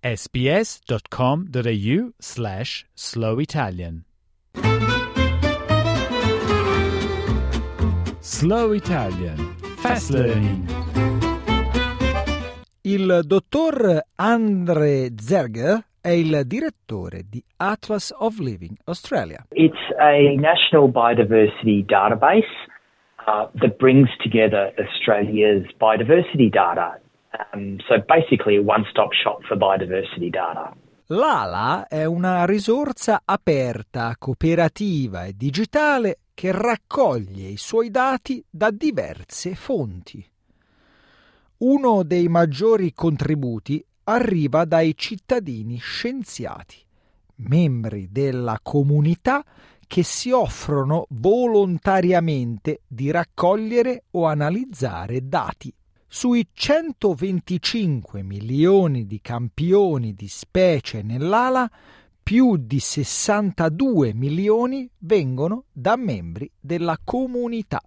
sbs.com.au/slowitalian. Slow Italian Fast Learning. Il dottor Andre Zerger è il direttore di Atlas of Living Australia. It's a national biodiversity database that brings together Australia's biodiversity data. So basically a one-stop shop for biodiversity data. L'ALA è una risorsa aperta, cooperativa e digitale che raccoglie i suoi dati da diverse fonti. Uno dei maggiori contributi arriva dai cittadini scienziati, membri della comunità che si offrono volontariamente di raccogliere o analizzare dati. Sui 125 milioni di campioni di specie nell'ALA, più di 62 milioni vengono da membri della comunità.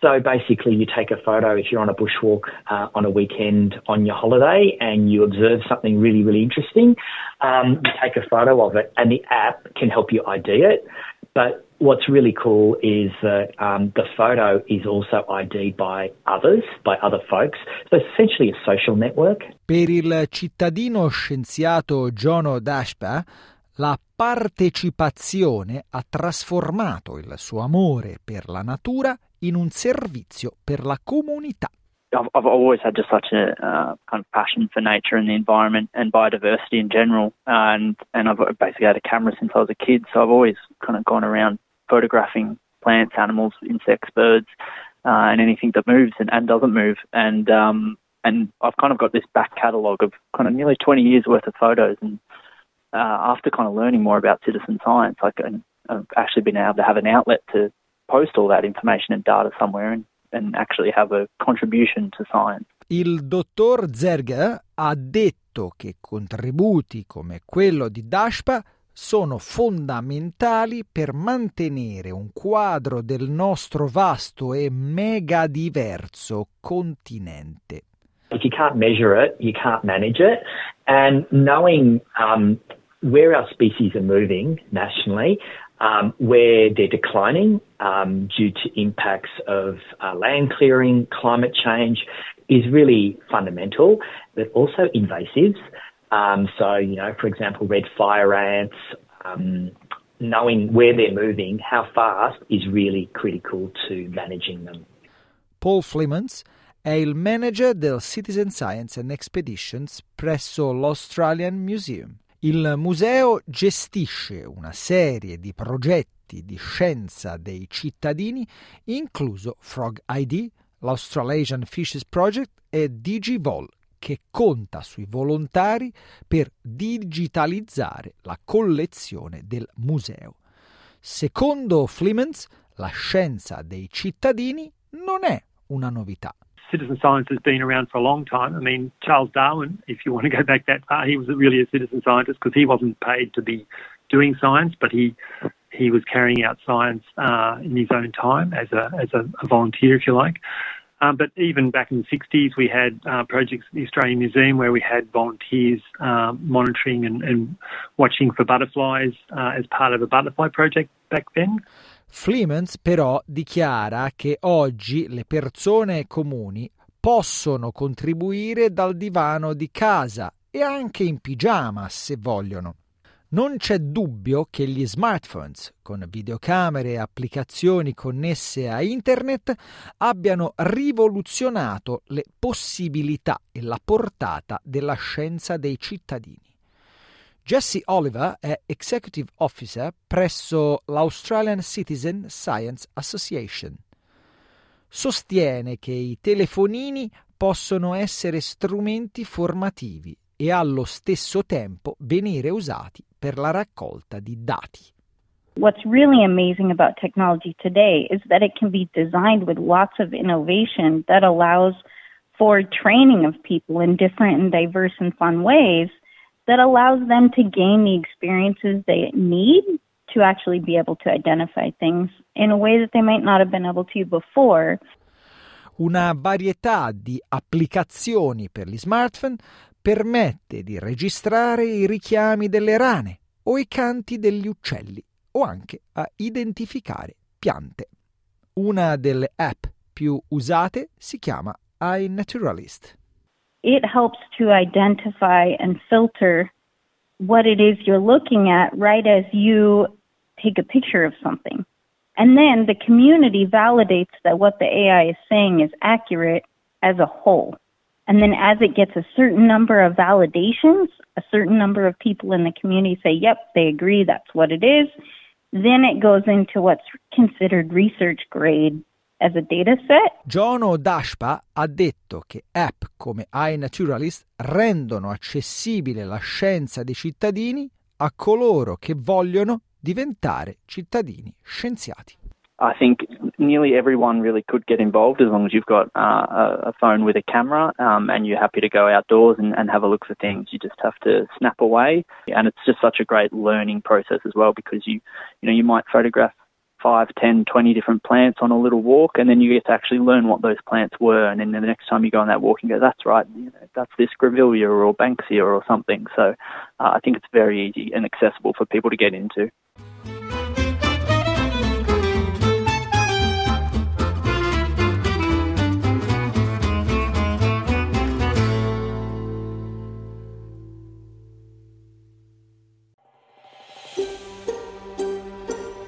So basically you take a photo if you're on a bushwalk on a weekend on your holiday and you observe something really, really interesting. You take a photo of it and the app can help you ID it. But what's really cool is that the photo is also ID'd by others, by other folks. So it's essentially a social network. Per il cittadino scienziato Jono Daspa, la partecipazione ha trasformato il suo amore per la natura in un servizio per la comunità. I've always had just such a kind of passion for nature and the environment and biodiversity in general. And I've basically had a camera since I was a kid, so I've always kind of gone around photographing plants, animals, insects, birds, and anything that moves and doesn't move. And I've kind of got this back catalogue of kind of nearly 20 years worth of photos. And after kind of learning more about citizen science, I've actually been able to have an outlet to post all that information and data somewhere and actually have a contribution to science. Il dottor Zerger ha detto che contributi come quello di Daspa sono fondamentali per mantenere un quadro del nostro vasto e mega diverso continente. If you can't measure it, you can't manage it, and knowing where our species are moving nationally, where they're declining due to impacts of land clearing, climate change, is really fundamental, but also invasives. So, you know, for example, red fire ants, knowing where they're moving, how fast, is really critical to managing them. Paul Flemons è il manager del Citizen Science and Expeditions presso l'Australian Museum. Il museo gestisce una serie di progetti di scienza dei cittadini, incluso Frog ID, l'Australasian Fishes Project e Digivol, che conta sui volontari per digitalizzare la collezione del museo. Secondo Flemons, la scienza dei cittadini non è una novità. Citizen science has been around for a long time. I mean, Charles Darwin, if you want to go back that far, he was really a citizen scientist because he wasn't paid to be doing science, but he was carrying out science in his own time as a volunteer, if you like. But even back in the 60s, we had projects at the Australian Museum where we had volunteers monitoring and watching for butterflies as part of a butterfly project back then. Flemons però dichiara che oggi le persone comuni possono contribuire dal divano di casa e anche in pigiama se vogliono. Non c'è dubbio che gli smartphones, con videocamere e applicazioni connesse a internet, abbiano rivoluzionato le possibilità e la portata della scienza dei cittadini. Jesse Oliver è Executive Officer presso l'Australian Citizen Science Association. sostiene che i telefonini possono essere strumenti formativi e allo stesso tempo venire usati per la raccolta di dati. What's really amazing about technology today is that it can be designed with lots of innovation that allows for training of people in different and diverse and fun ways that allows them to gain the experiences they need to actually be able to identify things in a way that they might not have been able to before. Una varietà di applicazioni per gli smartphone permette di registrare i richiami delle rane o i canti degli uccelli, o anche a identificare piante. Una delle app più usate si chiama iNaturalist. It helps to identify and filter what it is you're looking at right as you take a picture of something. And then the community validates that what the AI is saying is accurate as a whole. And then as it gets a certain number of validations, a certain number of people in the community say, yep, they agree, that's what it is. Then it goes into what's considered research grade as a data set. Jono Daspa ha detto che app come iNaturalist rendono accessibile la scienza dei cittadini a coloro che vogliono diventare cittadini scienziati. I think nearly everyone really could get involved as long as you've got a phone with a camera and you're happy to go outdoors and have a look for things. You just have to snap away. And it's just such a great learning process as well, because you might photograph 5, 10, 20 different plants on a little walk, and then you get to actually learn what those plants were. And then the next time you go on that walk, you go, that's right, that's this Grevillea or Banksia or something. So I think it's very easy and accessible for people to get into.